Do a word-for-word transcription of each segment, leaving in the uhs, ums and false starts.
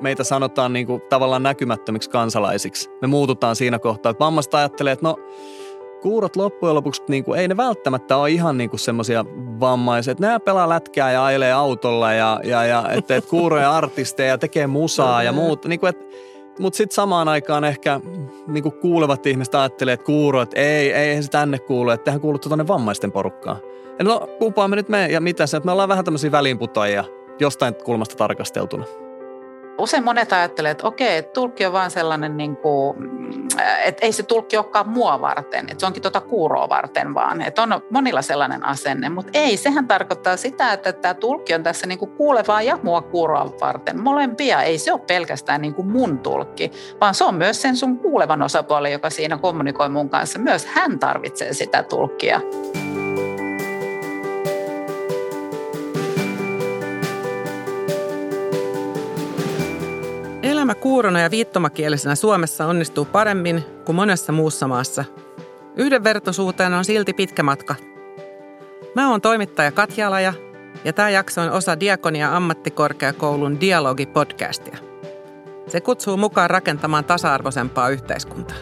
meitä sanotaan niin kuin tavallaan näkymättömiksi kansalaisiksi. Me muututaan siinä kohtaa, että vammaiset ajattelee, että no kuurot loppujen lopuksi niin kuin, ei ne välttämättä ole ihan niin kuin semmoisia vammaisia. Että nämä pelaa lätkää ja ailee autolla ja, ja, ja että et kuuroja artisteja ja tekee musaa ja muuta. Niin kuin, et, mutta sitten samaan aikaan ehkä niin kuin kuulevat ihmiset ajattelee, että kuuro, että ei, ei se tänne kuulu, että tehän kuuluu tuonne vammaisten porukkaan. Ja no kumpaan me nyt me ja mitä se, että me ollaan vähän tämmöisiä väliinputoajia jostain kulmasta tarkasteltuna. Usein monet ajattelee, että okei, tulkki on vaan sellainen, niin kuin, että ei se tulkki olekaan mua varten, että se onkin tuota kuuroa varten vaan. Että on monilla sellainen asenne, mutta ei, sehän tarkoittaa sitä, että tämä tulkki on tässä niin kuin kuulevaa ja mua kuuroa varten. Molempia, ei se ole pelkästään niin kuin mun tulkki, vaan se on myös sen sun kuulevan osapuolen, joka siinä kommunikoi mun kanssa. Myös hän tarvitsee sitä tulkkia. Elämä kuurona ja viittomakielisenä Suomessa onnistuu paremmin kuin monessa muussa maassa. Yhdenvertaisuuteen on silti pitkä matka. Mä oon toimittaja Katja Laja ja tää jakso on osa Diakonia ammattikorkeakoulun Dialogi-podcastia. Se kutsuu mukaan rakentamaan tasa-arvoisempaa yhteiskuntaa.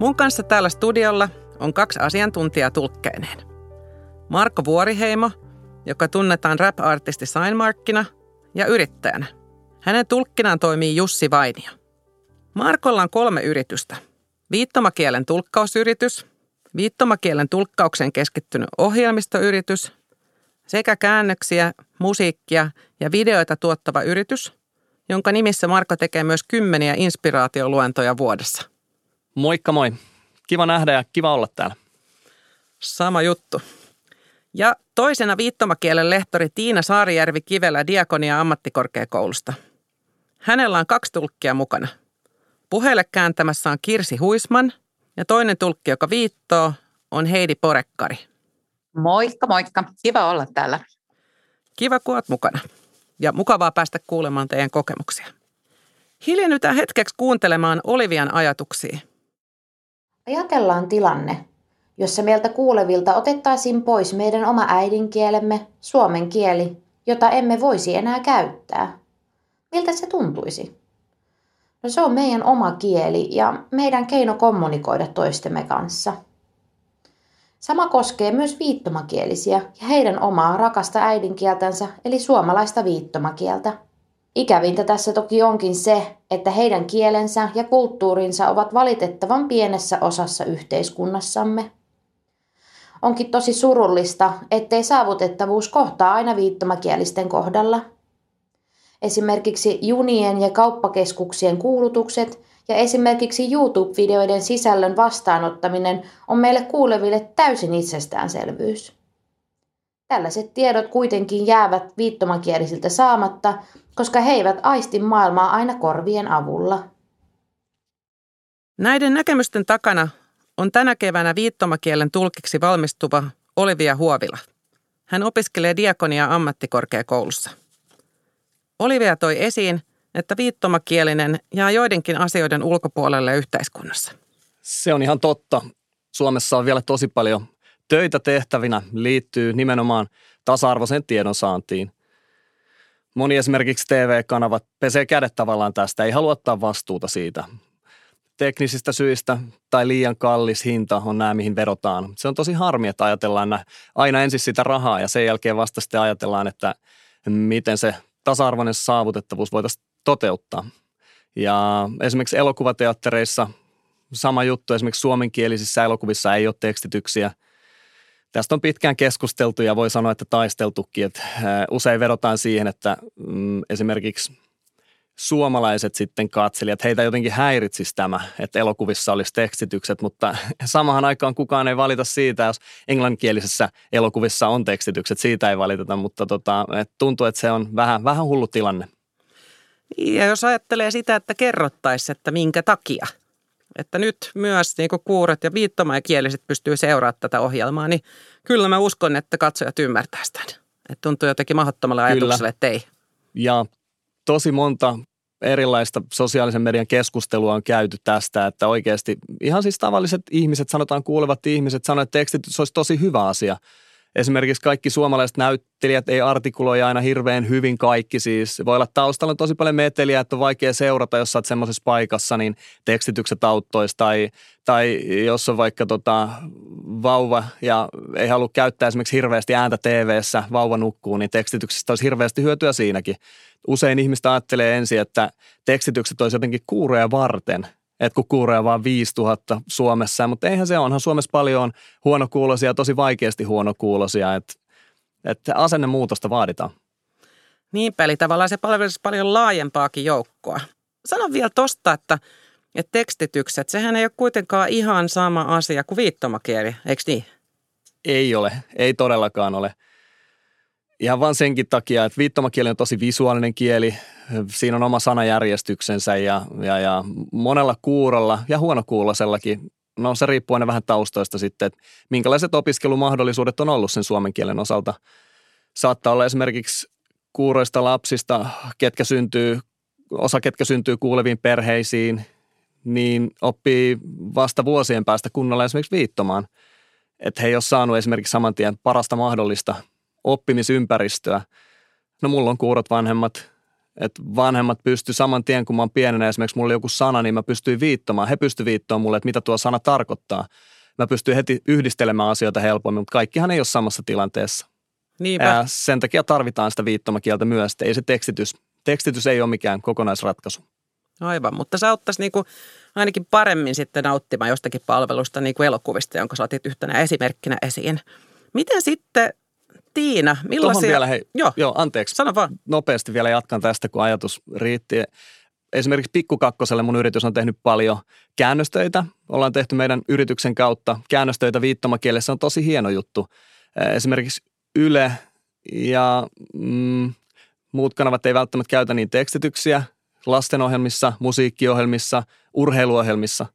Mun kanssa täällä studiolla on kaksi asiantuntijaa tulkkeineen. Marko Vuoriheimo, joka tunnetaan rap-artisti Signmarkina ja yrittäjänä. Hänen tulkkinaan toimii Jussi Vainio. Markolla on kolme yritystä. Viittomakielen tulkkausyritys, viittomakielen tulkkaukseen keskittynyt ohjelmistoyritys sekä käännöksiä, musiikkia ja videoita tuottava yritys, jonka nimissä Marko tekee myös kymmeniä inspiraatioluentoja vuodessa. Moikka moi. Kiva nähdä ja kiva olla täällä. Sama juttu. Ja toisena viittomakielen lehtori Tiina Saarijärvi-Kivelä Diakonia ammattikorkeakoulusta. Hänellä on kaksi tulkkia mukana. Puheelle kääntämässä on Kirsi Huisman ja toinen tulkki, joka viittoo, on Heidi Porekkari. Moikka moikka. Kiva olla täällä. Kiva, kun oot mukana. Ja mukavaa päästä kuulemaan teidän kokemuksia. Hiljennytään hetkeksi kuuntelemaan Olivian ajatuksia. Ajatellaan tilanne, jossa meiltä kuulevilta otettaisiin pois meidän oma äidinkielemme, suomen kieli, jota emme voisi enää käyttää. Miltä se tuntuisi? No se on meidän oma kieli ja meidän keino kommunikoida toistemme kanssa. Sama koskee myös viittomakielisiä ja heidän omaa rakasta äidinkieltänsä eli suomalaista viittomakieltä. Ikävintä tässä toki onkin se, että heidän kielensä ja kulttuurinsa ovat valitettavan pienessä osassa yhteiskunnassamme. Onkin tosi surullista, ettei saavutettavuus kohtaa aina viittomakielisten kohdalla. Esimerkiksi junien ja kauppakeskuksien kuulutukset ja esimerkiksi YouTube-videoiden sisällön vastaanottaminen on meille kuuleville täysin itsestäänselvyys. Tällaiset tiedot kuitenkin jäävät viittomakielisiltä saamatta, koska he eivät aisti maailmaa aina korvien avulla. Näiden näkemysten takana on tänä keväänä viittomakielen tulkiksi valmistuva Olivia Huovila. Hän opiskelee Diakonia ammattikorkeakoulussa. Olivia toi esiin, että viittomakielinen jää joidenkin asioiden ulkopuolelle yhteiskunnassa. Se on ihan totta. Suomessa on vielä tosi paljon töitä tehtävinä, liittyy nimenomaan tasa-arvoisen tiedonsaantiin. Moni esimerkiksi T V-kanavat pesee kädet tavallaan tästä, ei halua ottaa vastuuta siitä. Teknisistä syistä tai liian kallis hinta on nämä, mihin vedotaan. Se on tosi harmi, että ajatellaan aina ensin sitä rahaa ja sen jälkeen vasta sitten ajatellaan, että miten se tasa-arvoinen saavutettavuus voitaisiin toteuttaa. Ja esimerkiksi elokuvateattereissa sama juttu, esimerkiksi suomenkielisissä elokuvissa ei ole tekstityksiä. Tästä on pitkään keskusteltu ja voi sanoa, että taisteltukin, että usein vedotaan siihen, että mm, esimerkiksi suomalaiset sitten katselijat, heitä jotenkin häiritsisi tämä, että elokuvissa olisi tekstitykset, mutta samahan aikaan kukaan ei valita siitä, jos englanninkielisessä elokuvissa on tekstitykset, siitä ei valiteta, mutta tota, et tuntuu, että se on vähän, vähän hullu tilanne. Ja jos ajattelee sitä, että kerrottaisiin, että minkä takia? Että nyt myös niin kuin kuurot ja viittomakieliset pystyy seuraamaan tätä ohjelmaa, niin kyllä mä uskon, että katsojat ymmärtää sitä. Että tuntuu jotenkin mahdottomalle ajatukselle, että ei. Ja tosi monta erilaista sosiaalisen median keskustelua on käyty tästä, että oikeasti ihan siis tavalliset ihmiset, sanotaan kuulevat ihmiset, sanoo, että tekstitys olisi tosi hyvä asia. Esimerkiksi kaikki suomalaiset näyttelijät ei artikuloi aina hirveän hyvin kaikki siis. Voi olla taustalla tosi paljon meteliä, että on vaikea seurata, jos sä oot semmoisessa paikassa, niin tekstitykset auttoisi. Tai, tai jos on vaikka tota, vauva ja ei halua käyttää esimerkiksi hirveästi ääntä T V:ssä, vauva nukkuu, niin tekstityksestä olisi hirveästi hyötyä siinäkin. Usein ihmistä ajattelee ensin, että tekstitykset olisi jotenkin kuuroja varten. Että kun kuuroja vaan viisituhatta Suomessa, mutta eihän se onhan Suomessa paljon huonokuuloisia, tosi vaikeasti huonokuuloisia, että et asennemuutosta vaaditaan. Niinpä, eli tavallaan se palvelisi paljon laajempaakin joukkoa. Sanon vielä tosta, että, että tekstitykset, sehän ei ole kuitenkaan ihan sama asia kuin viittomakieli, eikö niin? Ei ole, ei todellakaan ole. Ihan vaan senkin takia, että viittomakieli on tosi visuaalinen kieli, siinä on oma sanajärjestyksensä ja, ja, ja monella kuurolla ja huonokuuloisellakin, no se riippuu aina vähän taustoista sitten, että minkälaiset opiskelumahdollisuudet on ollut sen suomen kielen osalta. Saattaa olla esimerkiksi kuuroista lapsista, ketkä syntyy, osa ketkä syntyy kuuleviin perheisiin, niin oppii vasta vuosien päästä kunnolla esimerkiksi viittomaan, että he ei ole saanut esimerkiksi saman tien parasta mahdollista oppimisympäristöä. No mulla on kuurot vanhemmat, että vanhemmat pystyy saman tien, kun mä oon pienenä, esimerkiksi mulla oli joku sana, niin mä pystyin viittomaan. He pystyivät viittomaan mulle, että mitä tuo sana tarkoittaa. Mä pystyin heti yhdistelemään asioita helpommin, mutta kaikkihan ei ole samassa tilanteessa. Niinpä. Ja sen takia tarvitaan sitä viittomakieltä myös, ei se tekstitys. Tekstitys ei ole mikään kokonaisratkaisu. Aivan, mutta sä auttaisi niinku ainakin paremmin sitten nauttimaan jostakin palvelusta niin kuin elokuvista, jonka sä otit yhtenä esimerkkinä esiin. Miten sitten... Tiina, millaisia... Vielä, hei, joo. joo, anteeksi. Sano vaan. Nopeasti vielä jatkan tästä, kun ajatus riitti. Esimerkiksi Pikkukakkoselle mun yritys on tehnyt paljon käännöstöitä. Ollaan tehty meidän yrityksen kautta käännöstöitä viittomakielessä. On tosi hieno juttu. Esimerkiksi Yle ja mm, muut kanavat ei välttämättä käytä niin tekstityksiä lastenohjelmissa, musiikkiohjelmissa, urheiluohjelmissa.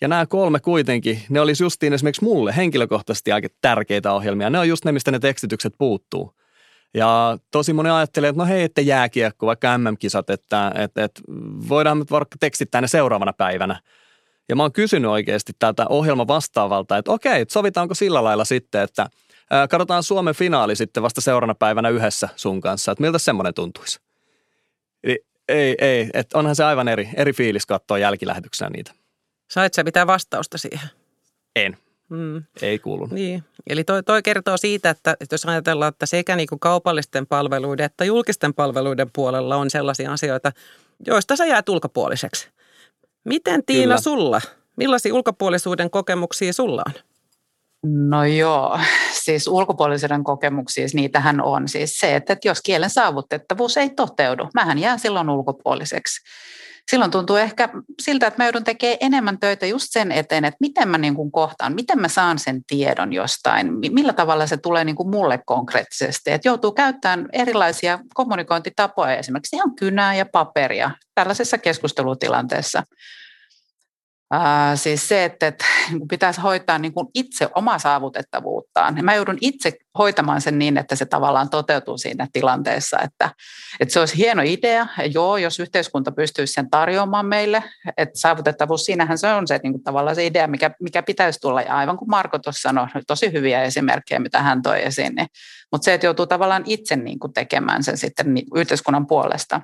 Ja nämä kolme kuitenkin, ne olisi justiin esimerkiksi mulle henkilökohtaisesti aika tärkeitä ohjelmia. Ne on just ne, mistä ne tekstitykset puuttuu. Ja tosi moni ajattelee, että no hei, että jääkiekko, vaikka M M-kisat, että, että, että voidaan vaikka tekstittää ne seuraavana päivänä. Ja mä oon kysynyt oikeasti tältä ohjelman vastaavalta, että okei, sovitaanko sillä lailla sitten, että ää, katsotaan Suomen finaali sitten vasta seuraavana päivänä yhdessä sun kanssa, että miltä semmoinen tuntuisi. Eli ei, ei, että onhan se aivan eri, eri fiilis katsoa jälkilähetyksenä niitä. Sait sä mitään vastausta siihen? En. Mm. Ei kuulunut. Niin. Eli toi, toi kertoo siitä, että, että jos ajatellaan, että sekä niin kuin kaupallisten palveluiden että julkisten palveluiden puolella on sellaisia asioita, joista sä jäät ulkopuoliseksi. Miten Tiina Kyllä. sulla? Millaisia ulkopuolisuuden kokemuksia sulla on? No joo, siis ulkopuolisuuden kokemuksia, niitähän on siis se, että jos kielen saavutettavuus ei toteudu, mähän jään silloin ulkopuoliseksi. Silloin tuntuu ehkä siltä, että mä joudun tekemään enemmän töitä just sen eteen, että miten mä niin kuin kohtaan, miten mä saan sen tiedon jostain, millä tavalla se tulee niin kuin mulle konkreettisesti. Että joutuu käyttämään erilaisia kommunikointitapoja, esimerkiksi ihan kynää ja paperia tällaisessa keskustelutilanteessa. Ää, siis se, että, että pitäisi hoitaa niin kuin itse omaa saavutettavuuttaan. Mä joudun itse hoitamaan sen niin, että se tavallaan toteutuu siinä tilanteessa. Että, että se olisi hieno idea, joo, jos yhteiskunta pystyisi sen tarjoamaan meille. Että saavutettavuus, siinähän se on se, niin kuin tavallaan se idea, mikä, mikä pitäisi tulla. Ja aivan kuin Marko tuossa sanoi, tosi hyviä esimerkkejä, mitä hän toi esiin. Niin. Mutta se, että joutuu tavallaan itse niin kuin tekemään sen sitten niin yhteiskunnan puolesta.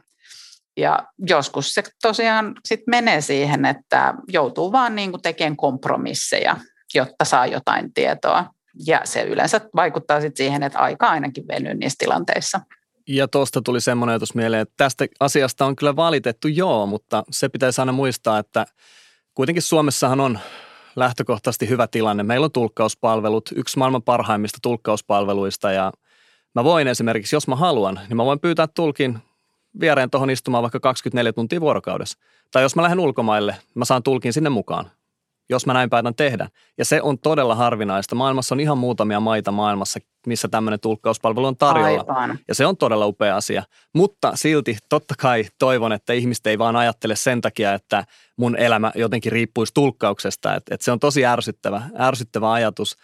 Ja joskus se tosiaan sitten menee siihen, että joutuu vaan niin kuin tekemään kompromisseja, jotta saa jotain tietoa. Ja se yleensä vaikuttaa sitten siihen, että aika ainakin venyy niissä tilanteissa. Ja tuosta tuli semmoinen ajatus mieleen, että tästä asiasta on kyllä valitettu joo, mutta se pitäisi aina muistaa, että kuitenkin Suomessahan on lähtökohtaisesti hyvä tilanne. Meillä on tulkkauspalvelut, yksi maailman parhaimmista tulkkauspalveluista ja mä voin esimerkiksi, jos mä haluan, niin mä voin pyytää tulkin viereen tuohon istumaan vaikka kaksikymmentäneljä tuntia vuorokaudessa. Tai jos mä lähden ulkomaille, mä saan tulkin sinne mukaan, jos mä näin päätän tehdä. Ja se on todella harvinaista. Maailmassa on ihan muutamia maita maailmassa, missä tämmöinen tulkkauspalvelu on tarjolla. Aivan. Ja se on todella upea asia. Mutta silti totta kai toivon, että ihmiset ei vaan ajattele sen takia, että mun elämä jotenkin riippuisi tulkkauksesta. Että et se on tosi ärsyttävä, ärsyttävä ajatus.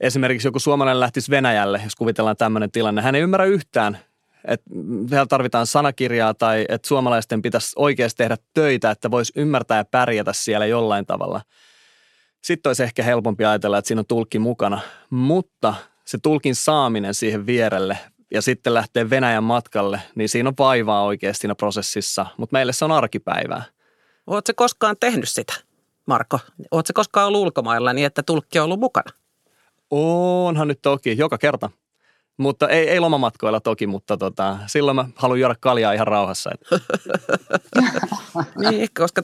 esimerkiksi joku suomalainen lähtisi Venäjälle, jos kuvitellaan tämmöinen tilanne. Hän ei ymmärrä yhtään, että vielä tarvitaan sanakirjaa tai että suomalaisten pitäisi oikeasti tehdä töitä, että voisi ymmärtää ja pärjätä siellä jollain tavalla. Sitten olisi ehkä helpompi ajatella, että siinä on tulkki mukana, mutta se tulkin saaminen siihen vierelle ja sitten lähtee Venäjän matkalle, niin siinä on vaivaa oikeasti siinä prosessissa, mutta meille se on arkipäivää. Oletko koskaan tehnyt sitä, Marko? Oletko koskaan ollut ulkomailla niin, että tulkki on ollut mukana? Onhan nyt toki, joka kerta. Mutta ei, ei lomamatkoilla toki, mutta tota, silloin mä haluan juoda kaljaa ihan rauhassa. Niin, koska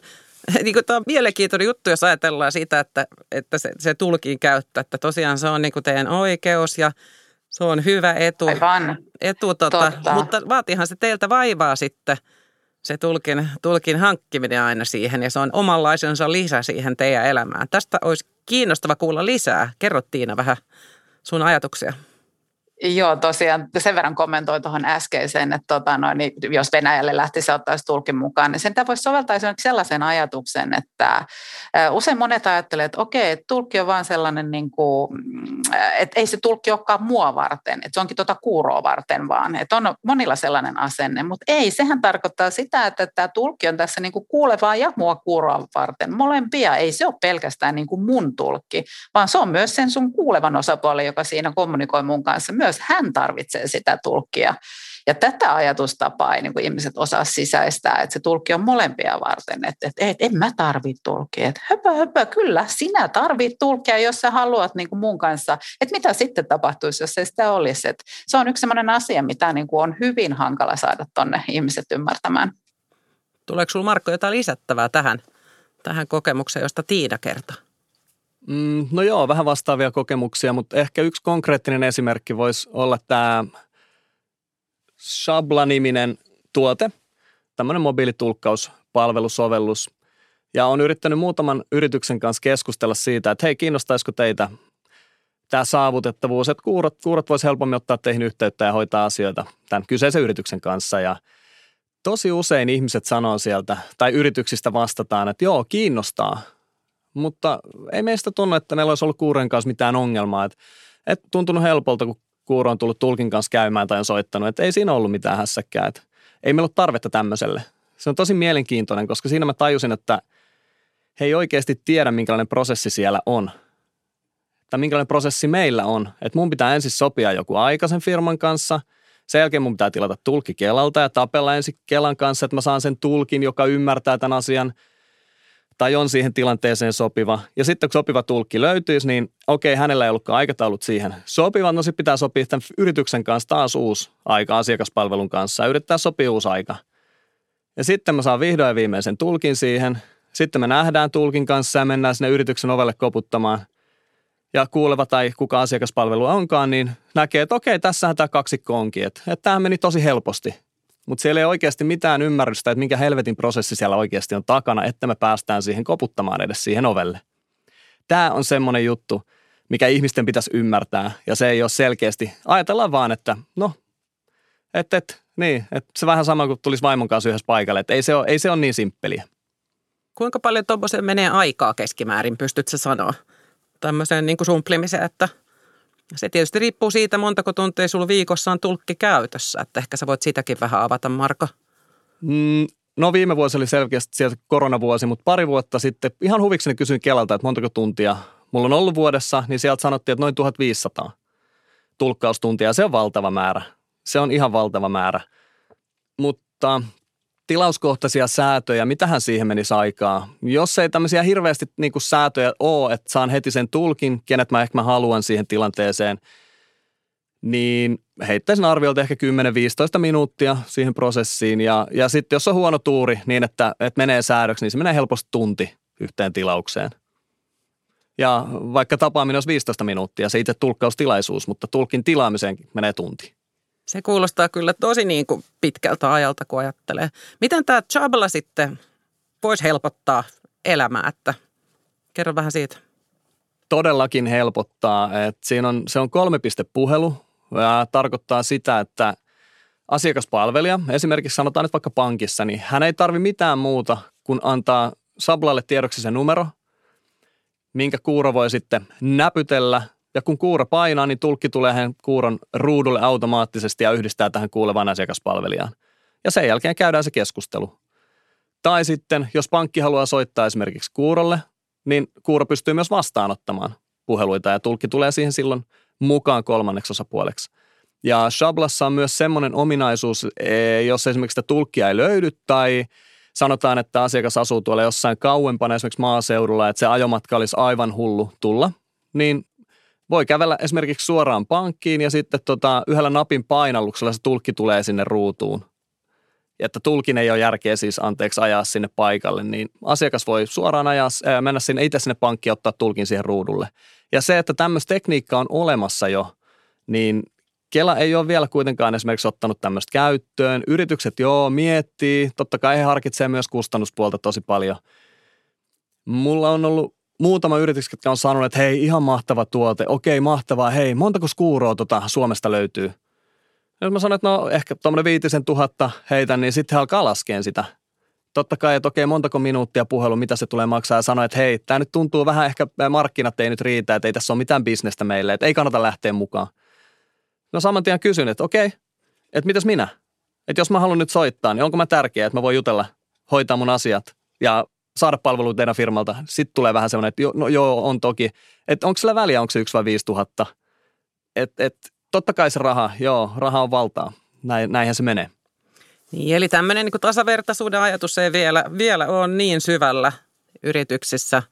niin tämä on mielenkiintoinen juttu, jos ajatellaan sitä, että, että se, se tulkin käyttö, että tosiaan se on niin kuin teidän oikeus ja se on hyvä etu. Aivan. Etu tota, mutta vaatiihan se teiltä vaivaa sitten, se tulkin, tulkin hankkiminen aina siihen ja se on omanlaisensa lisä siihen teidän elämään. Tästä olisi kiinnostava kuulla lisää. Kerro Tiina vähän sun ajatuksia. Joo, tosiaan sen verran kommentoin tuohon äskeiseen, että tota noin, jos Venäjälle lähtisi ja ottaisi tulkin mukaan, niin sen voisi soveltaa sellaisen ajatuksen, että usein monet ajattelee, että okei, tulkki on vaan sellainen, niin kuin, että ei se tulkki olekaan mua varten, että se onkin tuota kuuroa varten vaan, että on monilla sellainen asenne, mutta ei, sehän tarkoittaa sitä, että tämä tulkki on tässä niin kuin kuulevaa ja mua kuuroa varten, molempia, ei se ole pelkästään niin kuin mun tulkki, vaan se on myös sen sun kuulevan osapuoli, joka siinä kommunikoi mun kanssa myös. Hän tarvitsee sitä tulkkia. Ja tätä ajatustapaa ei niin kuin ihmiset osaa sisäistää, että se tulkki on molempia varten. Että et, et, en mä tarvitse tulkkia. Että höpö, höpö, kyllä sinä tarvitset tulkkia, jos sä haluat niin kuin mun kanssa. Että mitä sitten tapahtuisi, jos ei sitä olisi. Et se on yksi sellainen asia, mitä niin kuin on hyvin hankala saada tuonne ihmiset ymmärtämään. Tuleeko sinulla Marko jotain lisättävää tähän, tähän kokemukseen, josta Tiina kertoo? No joo, vähän vastaavia kokemuksia, mutta ehkä yksi konkreettinen esimerkki voisi olla tämä Sabla-niminen tuote, tämmöinen mobiilitulkkauspalvelusovellus. Ja olen yrittänyt muutaman yrityksen kanssa keskustella siitä, että hei, kiinnostaisiko teitä tämä saavutettavuus, että kuurot, kuurot voisi helpommin ottaa teihin yhteyttä ja hoitaa asioita tämän kyseisen yrityksen kanssa. Ja tosi usein ihmiset sanoo sieltä, tai yrityksistä vastataan, että joo, kiinnostaa. Mutta ei meistä tunnu, että meillä olisi ollut kuuren kanssa mitään ongelmaa. Et, et tuntunut helpolta, kun kuuro on tullut tulkin kanssa käymään tai on soittanut. Et ei siinä ollut mitään hässäkkää. Et ei meillä ole tarvetta tämmöiselle. Se on tosi mielenkiintoinen, koska siinä mä tajusin, että he ei oikeasti tiedä, minkälainen prosessi siellä on. Tai minkälainen prosessi meillä on. Että mun pitää ensin sopia joku aika sen firman kanssa. Sen jälkeen mun pitää tilata tulkki Kelalta ja tapella ensin Kelan kanssa, että mä saan sen tulkin, joka ymmärtää tämän asian. Tai on siihen tilanteeseen sopiva. Ja sitten kun sopiva tulkki löytyisi, niin okei, hänellä ei ollutkaan aikataulut siihen sopiva. No sitten pitää sopia tämän yrityksen kanssa taas uusi aika asiakaspalvelun kanssa ja yrittää sopia uusi aika. Ja sitten mä saan vihdoin ja viimeisen tulkin siihen. Sitten me nähdään tulkin kanssa ja mennään sinne yrityksen ovelle koputtamaan. Ja kuuleva tai kuka asiakaspalvelu onkaan, niin näkee, että okei, tässähän tämä kaksikko onkin. Että, että tämähän meni tosi helposti. Mutta siellä ei oikeasti mitään ymmärrystä, että minkä helvetin prosessi siellä oikeasti on takana, että me päästään siihen koputtamaan edes siihen ovelle. Tämä on semmoinen juttu, mikä ihmisten pitäisi ymmärtää, ja se ei ole selkeästi. Ajatellaan vaan, että no, että et, niin, et se vähän sama kuin tulisi vaimon kanssa yhdessä paikalle, että ei se ole, ei se ole niin simppeliä. Kuinka paljon tuommoiseen menee aikaa keskimäärin, pystytkö sanoa? Tämmöiseen niin kuin sumplimiseen, että... Se tietysti riippuu siitä, montako tuntia sulla viikossa on tulkki käytössä, että ehkä sä voit sitäkin vähän avata, Marko. Mm, no viime vuosi oli selkeästi sieltä koronavuosi, mutta pari vuotta sitten ihan huvikseni kysyin Kelalta, että montako tuntia mulla on ollut vuodessa, niin sieltä sanottiin, että noin tuhatviisisataa tulkkaustuntia. Se on valtava määrä. Se on ihan valtava määrä. Mutta tilauskohtaisia säätöjä, mitähän siihen menisi aikaa? Jos ei tämmöisiä hirveästi niin kuin säätöjä ole, että saan heti sen tulkin, kenet mä ehkä mä haluan siihen tilanteeseen, niin heittäisin arviolta ehkä kymmenen viisitoista minuuttia siihen prosessiin. Ja, ja sitten jos on huono tuuri niin, että, että menee säädöksi, niin se menee helposti tunti yhteen tilaukseen. Ja vaikka tapaaminen olisi viisitoista minuuttia, se itse tulkkaustilaisuus, mutta tulkin tilaamiseen menee tunti. Se kuulostaa kyllä tosi niin kuin pitkältä ajalta, kun ajattelee. Miten tämä Chabla sitten voisi helpottaa elämää? Että kerro vähän siitä. Todellakin helpottaa. Että siinä on, se on kolmipistepuhelu. Ja tarkoittaa sitä, että asiakaspalvelija, esimerkiksi sanotaan nyt vaikka pankissa, niin hän ei tarvitse mitään muuta kuin antaa Sablalle tiedoksi se numero, minkä kuuro voi sitten näpytellä Ja kun kuura painaa, niin tulkki tulee hän kuuron ruudulle automaattisesti ja yhdistää tähän kuulevaan asiakaspalvelijaan. Ja sen jälkeen käydään se keskustelu. Tai sitten, jos pankki haluaa soittaa esimerkiksi kuurolle, niin kuuro pystyy myös vastaanottamaan puheluita ja tulkki tulee siihen silloin mukaan kolmanneksi osapuoleksi. Ja Sablassa on myös semmoinen ominaisuus, jos esimerkiksi sitä tulkkia ei löydy tai sanotaan, että asiakas asuu tuolla jossain kauempana esimerkiksi maaseudulla, että se ajomatka olisi aivan hullu tulla, niin voi kävellä esimerkiksi suoraan pankkiin ja sitten tota, yhdellä napin painalluksella se tulkki tulee sinne ruutuun. Että tulkin ei ole järkeä siis anteeksi ajaa sinne paikalle, niin asiakas voi suoraan ajaa, ää, mennä sinne, itse sinne pankkiin ja ottaa tulkin siihen ruudulle. Ja se, että tämmöistä tekniikkaa on olemassa jo, niin Kela ei ole vielä kuitenkaan esimerkiksi ottanut tämmöistä käyttöön. Yritykset joo miettii, totta kai he harkitsee myös kustannuspuolta tosi paljon. Mulla on ollut muutama yritys, jotka on sanonut, että hei ihan mahtava tuote, okei mahtavaa, hei montako kuuroa tota Suomesta löytyy. Jos mä sanon, että no ehkä tuommoinen viitisen tuhatta heitä, niin sitten he alkaa laskeen sitä. Totta kai, että okei, montako minuuttia puhelu, mitä se tulee maksaa ja sanoo, että hei, tämä nyt tuntuu vähän ehkä, markkinat ei nyt riitä, että ei tässä ole mitään bisnestä meille, että ei kannata lähteä mukaan. No saman tien kysyn, että okei, että mitäs minä? Että jos mä haluan nyt soittaa, niin onko mä tärkeä, että mä voin jutella, hoitaa mun asiat ja saada palveluita teidän firmalta. Sitten tulee vähän semmoinen, että jo, no joo, on toki. Että onko sillä väliä, onko se yksi vai viisi tuhatta? Että et, totta kai se raha, joo, raha on valtaa. Näin, näinhän se menee. Niin, eli tämmöinen niin kuin tasavertaisuuden ajatus ei vielä, vielä ole niin syvällä yrityksissä,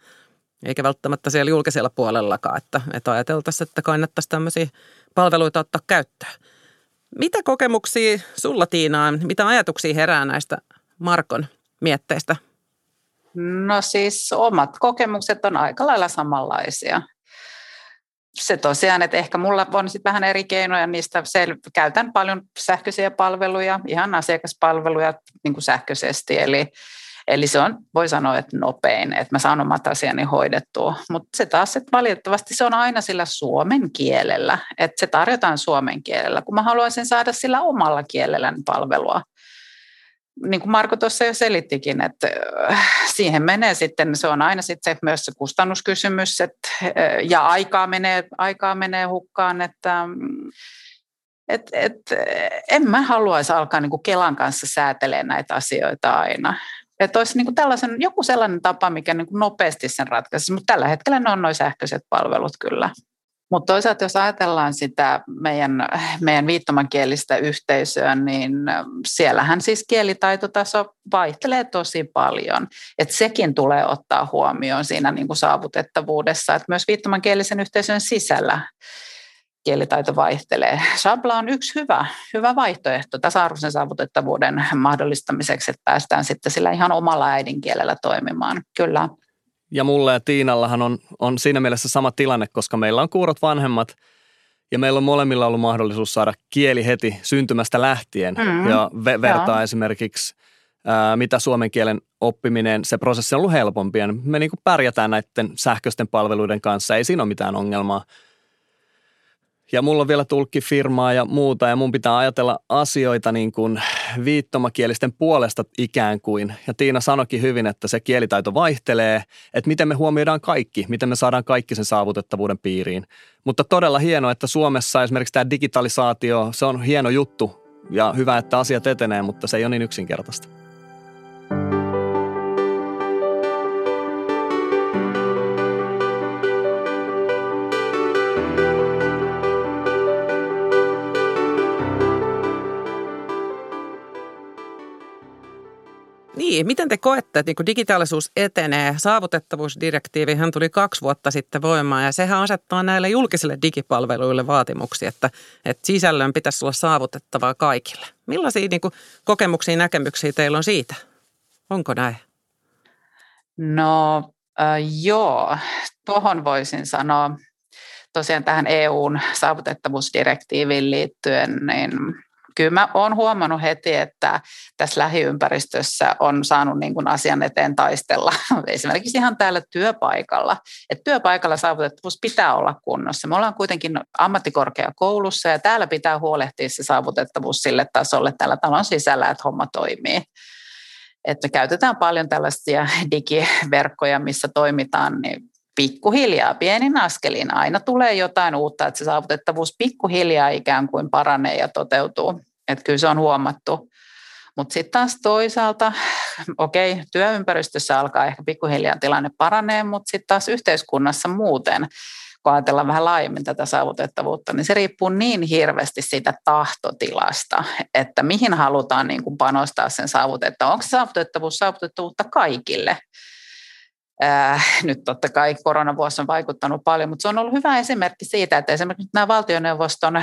eikä välttämättä siellä julkisella puolellakaan, että, että ajateltaisiin, että kannattaisi tämmöisiä palveluita ottaa käyttöön. Mitä kokemuksia sulla, Tiina, on? Mitä ajatuksia herää näistä Markon mietteistä? No siis omat kokemukset on aika lailla samanlaisia. Se tosiaan, että ehkä mulla on sitten vähän eri keinoja, niistä sel- käytän paljon sähköisiä palveluja, ihan asiakaspalveluja niin kuin sähköisesti, eli, eli se on, voi sanoa, että nopein, että mä saan omat asiani hoidettua, mutta se taas, että valitettavasti se on aina sillä suomen kielellä, että se tarjotaan suomen kielellä, kun mä haluaisin saada sillä omalla kielellä palvelua. Niin kuin Marko tuossa jo selittikin, että siihen menee sitten, se on aina sitten myös se kustannuskysymys, että, ja aikaa menee, aikaa menee hukkaan, että et, et, en mä haluaisi alkaa niin kuin Kelan kanssa säätelemään näitä asioita aina. Että olisi niin kuin tällaisen, joku sellainen tapa, mikä niin kuin nopeasti sen ratkaisisi, mutta tällä hetkellä ne on nuo sähköiset palvelut kyllä. Mutta toisaalta jos ajatellaan sitä meidän, meidän viittomakielistä yhteisöä, niin siellähän siis kielitaitotaso vaihtelee tosi paljon. Et sekin tulee ottaa huomioon siinä niinku saavutettavuudessa, että myös viittomakielisen yhteisön sisällä kielitaito vaihtelee. Sabla on yksi hyvä, hyvä vaihtoehto tasa-arvoisen saavutettavuuden mahdollistamiseksi, että päästään sitten sillä ihan omalla äidinkielellä toimimaan, kyllä. Ja mulla ja Tiinallahan on, on siinä mielessä sama tilanne, koska meillä on kuurot vanhemmat ja meillä on molemmilla ollut mahdollisuus saada kieli heti syntymästä lähtien. Mm, ja ve- vertaa joo. Esimerkiksi, ää, mitä suomen kielen oppiminen, se prosessi on ollut helpompi. Me niin kuin pärjätään näiden sähköisten palveluiden kanssa, ei siinä ole mitään ongelmaa. Ja mulla on vielä tulkkifirmaa ja muuta ja mun pitää ajatella asioita niin kuin viittomakielisten puolesta ikään kuin. Ja Tiina sanoikin hyvin, että se kielitaito vaihtelee, että miten me huomioidaan kaikki, miten me saadaan kaikki sen saavutettavuuden piiriin. Mutta todella hienoa, että Suomessa esimerkiksi tämä digitalisaatio, se on hieno juttu ja hyvä, että asiat etenee, mutta se ei ole niin yksinkertaista. Niin, miten te koette, että niin digitaalisuus etenee? Saavutettavuusdirektiivihän tuli kaksi vuotta sitten voimaan ja sehän asettaa näille julkisille digipalveluille vaatimuksia, että, että sisällön pitäisi olla saavutettavaa kaikille. Millaisia niin kuin, kokemuksia ja näkemyksiä teillä on siitä? Onko näin? No äh, joo, tuohon voisin sanoa. Tosiaan tähän E U:n saavutettavuusdirektiiviin liittyen, niin kyllä mä oon huomannut heti, että tässä lähiympäristössä on saanut niin kuin asian eteen taistella. Esimerkiksi ihan täällä työpaikalla. Että työpaikalla saavutettavuus pitää olla kunnossa. Me ollaan kuitenkin ammattikorkeakoulussa ja täällä pitää huolehtia se saavutettavuus sille tasolle tällä talon sisällä, että homma toimii. Että me käytetään paljon tällaisia digiverkkoja, missä toimitaan niin pikkuhiljaa, pienin askelin. Aina tulee jotain uutta, että se saavutettavuus pikkuhiljaa ikään kuin paranee ja toteutuu. Että kyllä se on huomattu. Mutta sitten taas toisaalta, okei, okay, työympäristössä alkaa ehkä pikkuhiljaa tilanne paranee, mutta sitten taas yhteiskunnassa muuten, kun ajatellaan vähän laajemmin tätä saavutettavuutta, niin se riippuu niin hirveästi siitä tahtotilasta, että mihin halutaan niin kuin panostaa sen saavutettavuus. Onko se saavutettavuus saavutettavuutta kaikille? Nyt totta kai koronavuosi on vaikuttanut paljon, mutta se on ollut hyvä esimerkki siitä, että esimerkiksi nämä valtioneuvoston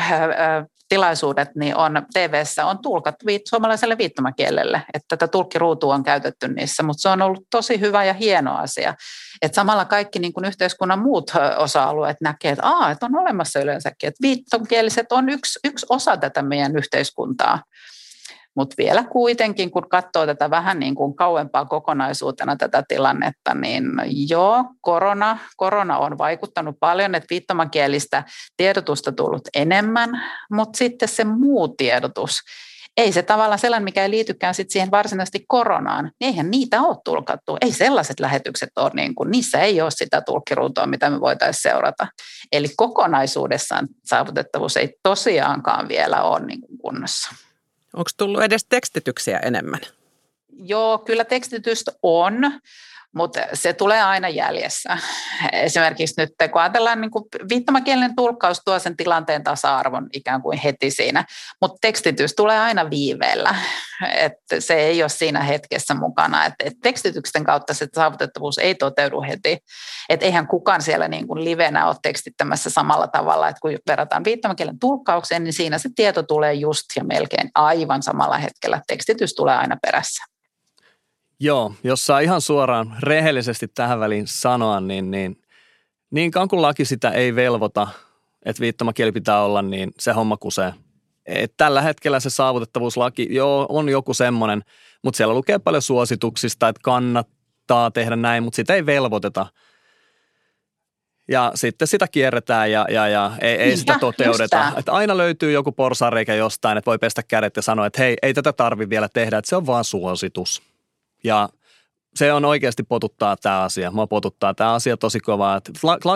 tilaisuudet niin on T V:ssä on tulkattu suomalaiselle viittomakielelle, että tätä tulkkiruutua on käytetty niissä, mutta se on ollut tosi hyvä ja hieno asia, että samalla kaikki niin kuin yhteiskunnan muut osa-alueet näkee, että, aa, että on olemassa yleensäkin, että viittomakieliset on yksi, yksi osa tätä meidän yhteiskuntaa. Mutta vielä kuitenkin, kun katsoo tätä vähän niin kuin kauempaa kokonaisuutena tätä tilannetta, niin joo, korona, korona on vaikuttanut paljon, että viittomakielistä tiedotusta tullut enemmän, mutta sitten se muu tiedotus, ei se tavallaan sellainen, mikä ei liitykään sit siihen varsinaisesti koronaan, niin eihän niitä ole tulkattu, ei sellaiset lähetykset ole, niin kuin, niissä ei ole sitä tulkkiruutua, mitä me voitaisiin seurata. Eli kokonaisuudessaan saavutettavuus ei tosiaankaan vielä ole niin kuin kunnossa. Onko tullut edes tekstityksiä enemmän? Joo, kyllä tekstitystä on, mutta se tulee aina jäljessä. Esimerkiksi nyt, kun ajatellaan, niin kuin viittomakielinen tulkkaus tuo sen tilanteen tasa-arvon ikään kuin heti siinä, mutta tekstitys tulee aina viiveellä. Et se ei ole siinä hetkessä mukana. Et, et tekstityksen kautta se saavutettavuus ei toteudu heti. Et eihän kukaan siellä niin kuin livenä ole tekstittämässä samalla tavalla. Et kun verrataan viittomakielen tulkkaukseen, niin siinä se tieto tulee just ja melkein aivan samalla hetkellä. Tekstitys tulee aina perässä. Joo, jos saa ihan suoraan rehellisesti tähän väliin sanoa, niin niin, niin kun laki sitä ei velvoita, että viittomakieli pitää olla, niin se homma kusee. Et tällä hetkellä se saavutettavuuslaki, joo, on joku semmoinen, mutta siellä lukee paljon suosituksista, että kannattaa tehdä näin, mutta sitä ei velvoiteta. Ja sitten sitä kierretään ja, ja, ja ei, ei sitä toteudeta. Että aina löytyy joku porsaanreikä jostain, että voi pestä kädet ja sanoa, että hei, ei tätä tarvitse vielä tehdä, että se on vaan suositus. Ja se on oikeasti potuttaa tämä asia. Mua potuttaa tämä asia tosi kovaa.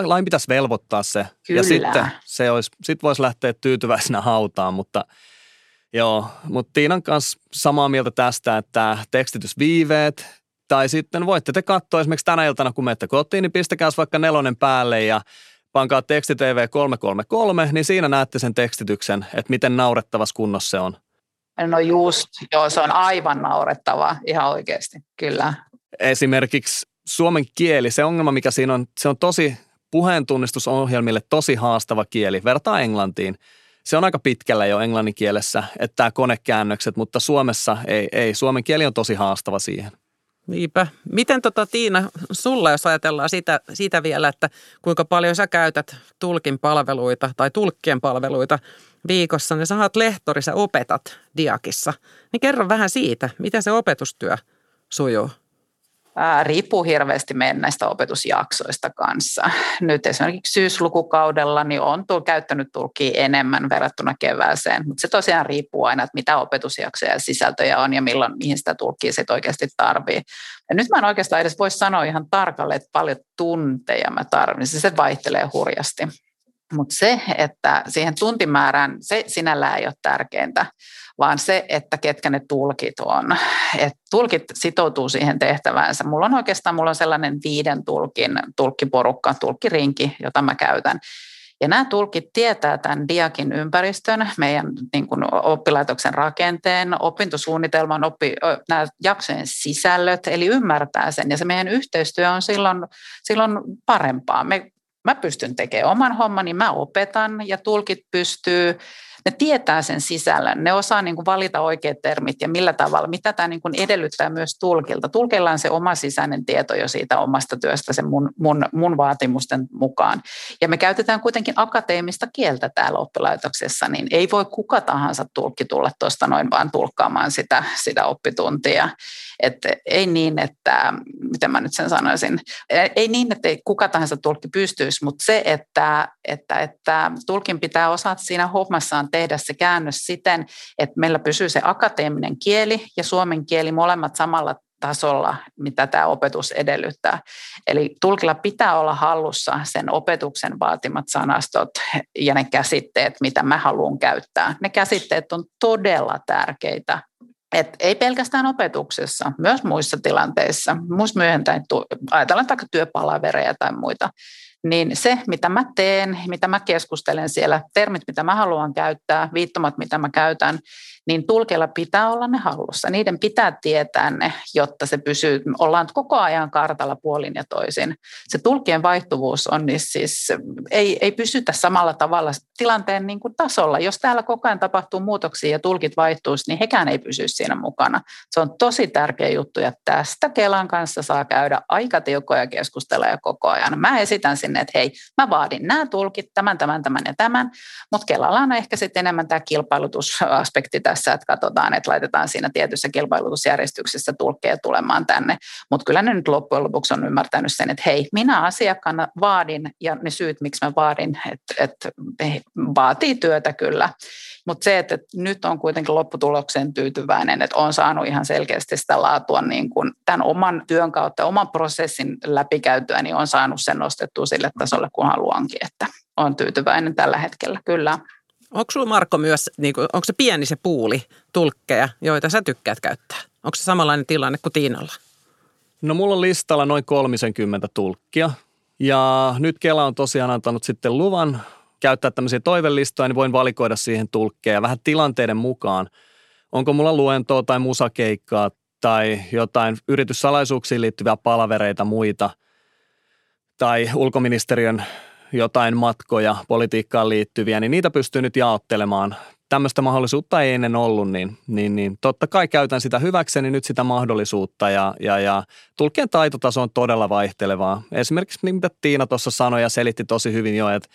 Lain pitäisi velvoittaa se. Kyllä. Ja sitten se olisi, sit voisi lähteä tyytyväisenä hautaan, mutta joo. Mutta Tiinan kanssa samaa mieltä tästä, että tekstitysviiveet, tai sitten voitte te katsoa esimerkiksi tänä iltana, kun menette kotiin, niin pistäkää vaikka nelonen päälle ja pankaa teksti T V kolme kolme kolme, niin siinä näette sen tekstityksen, että miten naurettavassa kunnossa se on. No just, joo, se on aivan naurettavaa, ihan oikeasti, kyllä. Esimerkiksi suomen kieli, se ongelma mikä siinä on, se on tosi puheentunnistusohjelmille tosi haastava kieli, vertaa englantiin. Se on aika pitkällä jo englannin kielessä, että tämä konekäännökset, mutta Suomessa ei, ei, suomen kieli on tosi haastava siihen. Niinpä. Miten tota, Tiina, sulla, jos ajatellaan sitä, sitä vielä, että kuinka paljon sä käytät tulkin palveluita tai tulkkien palveluita viikossa, niin sä oot lehtori, sä opetat Diakissa. Niin kerro vähän siitä, miten se opetustyö sujuu? Ää, riippuu hirveästi meidän näistä opetusjaksoista kanssa. Nyt esimerkiksi syyslukukaudella niin on tuo, käyttänyt tulkia enemmän verrattuna kevääseen, mutta se tosiaan riippuu aina, että mitä opetusjaksoja ja sisältöjä on ja milloin, mihin sitä tulkia sit oikeasti tarvii. Ja nyt mä en oikeastaan edes voi sanoa ihan tarkalleen, että paljon tunteja mä tarvitsen, se vaihtelee hurjasti. Mutta se, että siihen tuntimäärään, se sinällään ei ole tärkeintä, vaan se, että ketkä ne tulkit on. Et tulkit sitoutuu siihen tehtäväänsä. Mulla on oikeastaan mulla on sellainen viiden tulkin tulkkiporukka, tulkkirinki, jota mä käytän. Ja nämä tulkit tietää tämän Diakin ympäristön, meidän niin kuin oppilaitoksen rakenteen, opintosuunnitelman, oppi, nämä jaksojen sisällöt, eli ymmärtää sen. Ja se meidän yhteistyö on silloin, silloin parempaa. Me Mä pystyn tekemään oman hommani, mä opetan ja tulkit pystyy, ne tietää sen sisällön, ne osaa niin kuin valita oikeat termit ja millä tavalla, mitä tämä niin kuin edellyttää myös tulkilta. Tulkilla on se oma sisäinen tieto jo siitä omasta työstä sen mun, mun, mun vaatimusten mukaan. Ja me käytetään kuitenkin akateemista kieltä täällä oppilaitoksessa, niin ei voi kuka tahansa tulkki tulla tuosta noin vaan tulkkaamaan sitä, sitä oppituntia. Et ei niin, että, miten mä nyt sen sanoisin, ei niin, että ei kuka tahansa tulkki pystyisi, mutta se, että, että, että tulkin pitää osata siinä hommassaan tehdä se käännös siten, että meillä pysyy se akateeminen kieli ja suomen kieli molemmat samalla tasolla, mitä tämä opetus edellyttää. Eli tulkilla pitää olla hallussa sen opetuksen vaatimat sanastot ja ne käsitteet, mitä mä haluan käyttää. Ne käsitteet on todella tärkeitä. Et ei pelkästään opetuksessa, myös muissa tilanteissa, muissa myöhemmin, ajatellaan taikka työpalavereja tai muita, niin se, mitä mä teen, mitä mä keskustelen siellä, termit, mitä mä haluan käyttää, viittomat, mitä mä käytän, niin tulkilla pitää olla ne hallussa. Niiden pitää tietää ne, jotta se pysyy, ollaan koko ajan kartalla puolin ja toisin. Se tulkien vaihtuvuus on niin siis, ei, ei pysytä samalla tavalla tilanteen niin kuin tasolla. Jos täällä koko ajan tapahtuu muutoksia ja tulkit vaihtuisi, niin hekään ei pysy siinä mukana. Se on tosi tärkeä juttu ja tästä Kelan kanssa saa käydä aika tiukkoja keskusteluja koko ajan. Mä esitän sinne, että hei, mä vaadin nämä tulkit, tämän, tämän, tämän ja tämän, mutta Kelalla on ehkä sitten enemmän tämä kilpailutusaspekti tässä, että katsotaan, että laitetaan siinä tietyssä kilpailutusjärjestyksessä tulkkeja tulemaan tänne, mutta kyllä ne nyt loppujen lopuksi on ymmärtänyt sen, että hei, minä asiakkaana vaadin ja ne syyt, miksi mä vaadin, että, että vaatii työtä kyllä, mutta se, että nyt on kuitenkin lopputulokseen tyytyväinen, että on saanut ihan selkeästi sitä laatua niin kuin tämän oman työn kautta, oman prosessin läpikäytyä, niin on saanut sen nostettua sille tasolle, kun haluankin, että on tyytyväinen tällä hetkellä, kyllä. Onko sinulla, Marko, myös, niin kuin, onko se pieni se puuli tulkkeja, joita sä tykkäät käyttää? Onko se samanlainen tilanne kuin Tiinalla? No mulla on listalla noin kolmekymmentä tulkkia ja nyt Kela on tosiaan antanut sitten luvan käyttää tämmöisiä toivelistoja, niin voin valikoida siihen tulkkeja vähän tilanteiden mukaan. Onko mulla luentoa tai musakeikkaa tai jotain yrityssalaisuuksiin liittyviä palavereita muita tai ulkoministeriön jotain matkoja, politiikkaan liittyviä, niin niitä pystyy nyt jaottelemaan. Tämmöistä mahdollisuutta ei ennen ollut, niin, niin, niin totta kai käytän sitä hyväkseni nyt sitä mahdollisuutta ja, ja, ja tulkien taitotaso on todella vaihtelevaa. Esimerkiksi niin, mitä Tiina tuossa sanoi ja selitti tosi hyvin jo, että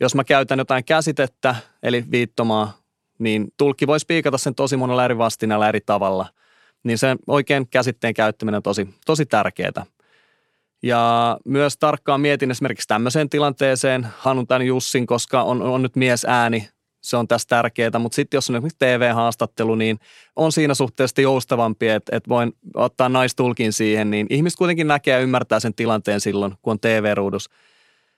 jos mä käytän jotain käsitettä, eli viittomaa, niin tulkki voi spiikata sen tosi monella eri vastineella eri tavalla. Niin sen oikein käsitteen käyttäminen on tosi, tosi tärkeää. Ja myös tarkkaan mietin esimerkiksi tämmöiseen tilanteeseen, hannun tämän Jussin, koska on, on nyt miesääni, se on tässä tärkeää, mutta sitten jos on esimerkiksi T V-haastattelu, niin on siinä suhteessa joustavampi, että et voin ottaa naistulkin siihen, niin ihmiset kuitenkin näkee ja ymmärtää sen tilanteen silloin, kun on T V-ruudus.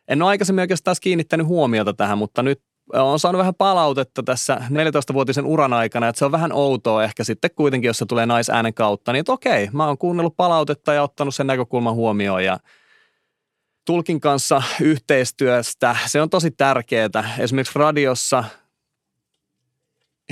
En ole aikaisemmin oikeastaan kiinnittänyt huomiota tähän, mutta nyt on saanut vähän palautetta tässä neljätoistavuotisen uran aikana, että se on vähän outoa ehkä sitten kuitenkin, jos se tulee naisäänen kautta, niin että okei, mä oon kuunnellut palautetta ja ottanut sen näkökulman huomioon ja tulkin kanssa yhteistyöstä, se on tosi tärkeää. Esimerkiksi radiossa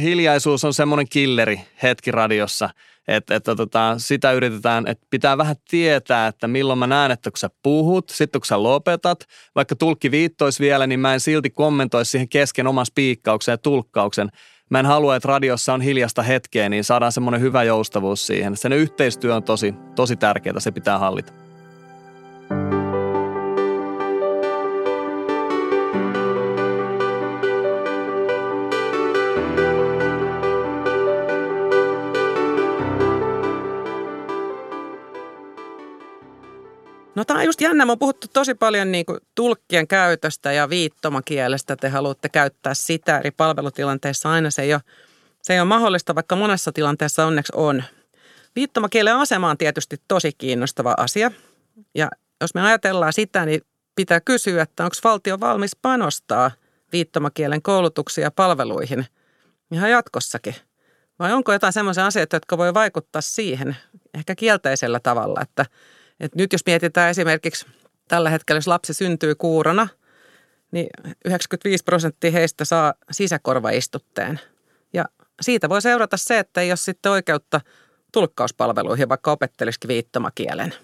hiljaisuus on semmoinen killeri hetki radiossa, että, että tota, sitä yritetään, että pitää vähän tietää, että milloin mä näen, että kun sä puhut, sitten kun sä lopetat, vaikka tulkki viittoisi vielä, niin mä en silti kommentoisi siihen kesken oman spiikkauksen ja tulkkauksen. Mä en halua, että radiossa on hiljasta hetkeä, niin saadaan semmoinen hyvä joustavuus siihen. Sen yhteistyö on tosi, tosi tärkeää, se pitää hallita. No tämä on just jännä. Me on puhuttu tosi paljon niin kuin tulkkien käytöstä ja viittomakielestä. Te haluatte käyttää sitä eri palvelutilanteissa aina. Se ei ole, se ei ole mahdollista, vaikka monessa tilanteessa onneksi on. Viittomakielen asema on tietysti tosi kiinnostava asia. Ja jos me ajatellaan sitä, niin pitää kysyä, että onko valtio valmis panostaa viittomakielen koulutuksiin ja palveluihin ihan jatkossakin. Vai onko jotain sellaisia asioita, jotka voi vaikuttaa siihen ehkä kielteisellä tavalla, että Et nyt jos mietitään esimerkiksi tällä hetkellä, jos lapsi syntyy kuurona, niin yhdeksänkymmentäviisi prosenttia heistä saa sisäkorvaistutteen. Ja siitä voi seurata se, että ei ole sitten oikeutta tulkkauspalveluihin, vaikka opettelisikin viittomakielen.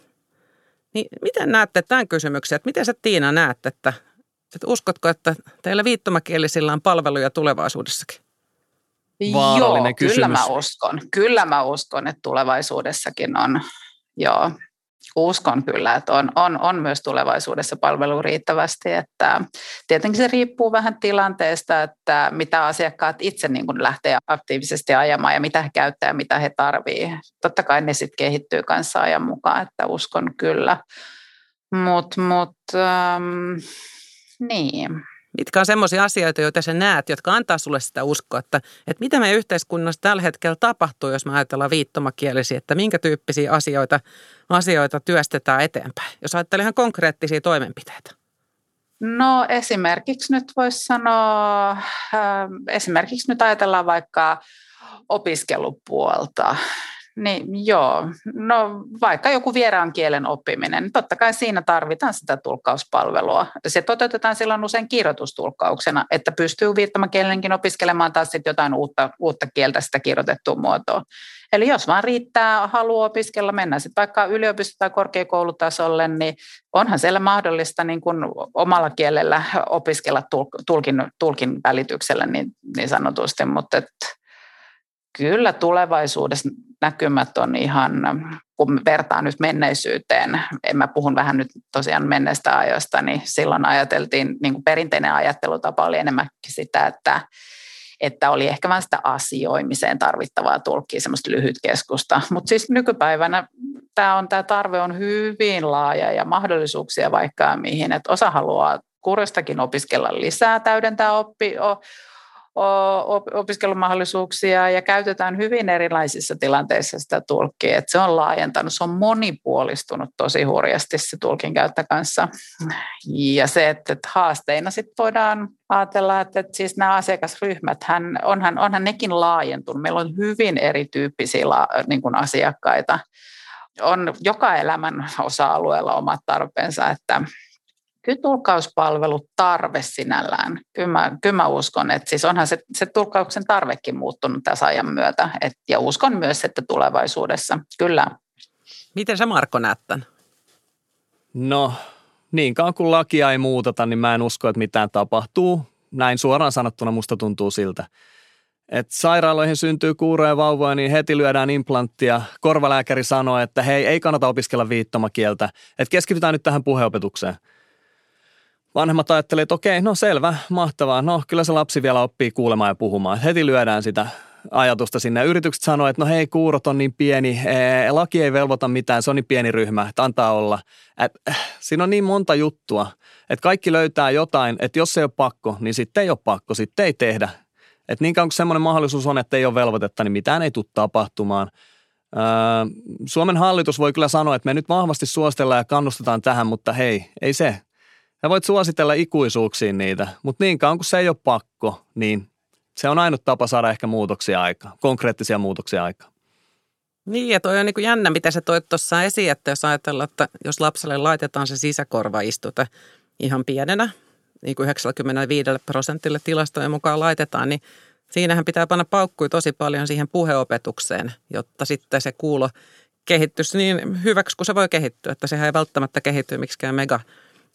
Niin miten näette tämän kysymyksen? Että miten sä, Tiina, näet, että, että uskotko, että teillä viittomakielisillä on palveluja tulevaisuudessakin? Vaarallinen Joo, kysymys. Kyllä mä uskon. Kyllä mä uskon, että tulevaisuudessakin on. Joo. Uskon kyllä, että on, on, on myös tulevaisuudessa palvelu riittävästi, että tietenkin se riippuu vähän tilanteesta, että mitä asiakkaat itse niin kuin lähtee aktiivisesti ajamaan ja mitä he käyttää ja mitä he tarvitsevat. Totta kai ne sitten kehittyy kanssa ajan mukaan, että uskon kyllä, mutta mut, ähm, niin. mitkä on semmoisia asioita, joita sä näet, jotka antaa sulle sitä uskoa, että, että mitä meidän yhteiskunnassa tällä hetkellä tapahtuu, jos me ajatellaan viittomakielisiä, että minkä tyyppisiä asioita, asioita työstetään eteenpäin, jos ajattelee ihan konkreettisia toimenpiteitä. No esimerkiksi nyt voisi sanoa, esimerkiksi nyt ajatellaan vaikka opiskelupuolta. Niin joo, no vaikka joku vieraan kielen oppiminen, niin totta kai siinä tarvitaan sitä tulkkauspalvelua. Se toteutetaan silloin usein kirjoitustulkkauksena, että pystyy viittomakielenkin opiskelemaan taas sitten jotain uutta, uutta kieltä sitä kirjoitettua muotoa. Eli jos vaan riittää halua opiskella, mennään sitten vaikka yliopisto- tai korkeakoulutasolle, niin onhan siellä mahdollista niin kuin omalla kielellä opiskella tulkin, tulkin välityksellä niin, niin sanotusti, mutta et, kyllä tulevaisuudessa näkymät on ihan, kun vertaa nyt menneisyyteen, en mä puhun vähän nyt tosiaan menneestä ajoista, niin silloin ajateltiin, niin kuin perinteinen ajattelutapa oli enemmänkin sitä, että, että oli ehkä vain sitä asioimiseen tarvittavaa tulkkia, semmoista lyhytkeskusta. Mutta siis nykypäivänä tämä on, tämä tarve on hyvin laaja ja mahdollisuuksia vaikka mihin, että osa haluaa kurjostakin opiskella lisää, täydentää oppi. opiskelumahdollisuuksia ja käytetään hyvin erilaisissa tilanteissa sitä tulkkia, että se on laajentanut, se on monipuolistunut tosi hurjasti se tulkin käyttö kanssa. Ja se, että haasteina sitten voidaan ajatella, että siis nämä asiakasryhmät, hän, onhan, onhan nekin laajentunut, meillä on hyvin erityyppisiä niin kuin asiakkaita, on joka elämän osa-alueella omat tarpeensa, että kyllä tulkkauspalvelutarve sinällään. Kyllä mä, kyllä mä uskon, että siis onhan se, se tulkkauksen tarvekin muuttunut tässä ajan myötä. Et, ja uskon myös, että tulevaisuudessa, kyllä. Miten sä Marko näet tämän? No niinkaan kun lakia ei muuteta, niin mä en usko, että mitään tapahtuu. Näin suoraan sanottuna musta tuntuu siltä. Että sairaaloihin syntyy kuuroja vauvoja, niin heti lyödään implanttia. Korvalääkäri sanoo, että hei, ei kannata opiskella viittomakieltä. Että keskitytään nyt tähän puheopetukseen. Vanhemmat ajattelevat, että okei, no selvä, mahtavaa. No kyllä se lapsi vielä oppii kuulemaan ja puhumaan. Heti lyödään sitä ajatusta sinne. Yritykset sanoo, että no hei, kuurot on niin pieni, ee, laki ei velvoita mitään, se on niin pieni ryhmä, että antaa olla. Et, äh, siinä on niin monta juttua, että kaikki löytää jotain, että jos ei ole pakko, niin sitten ei ole pakko, sitten ei tehdä. Että niin kauan kuin semmoinen mahdollisuus on, että ei ole velvoitetta, niin mitään ei tule tapahtumaan. Öö, Suomen hallitus voi kyllä sanoa, että me nyt vahvasti suositellaan ja kannustetaan tähän, mutta hei, ei se. Ja voit suositella ikuisuuksiin niitä, mutta niin kauan kun se ei ole pakko, niin se on ainut tapa saada ehkä muutoksia aikaan, konkreettisia muutoksia aikaan. Niin ja toi on niin kuin jännä, mitä sä toit tuossa esiin, että jos ajatellaan, että jos lapselle laitetaan se sisäkorvaistuta ihan pienenä, niin kuin yhdeksänkymmentäviisi prosentille tilastojen mukaan laitetaan, niin siinähän pitää panna paukkuja tosi paljon siihen puheopetukseen, jotta sitten se kuulo kehittyisi niin hyväksi kuin se voi kehittyä, että sehän ei välttämättä kehity miksikään mega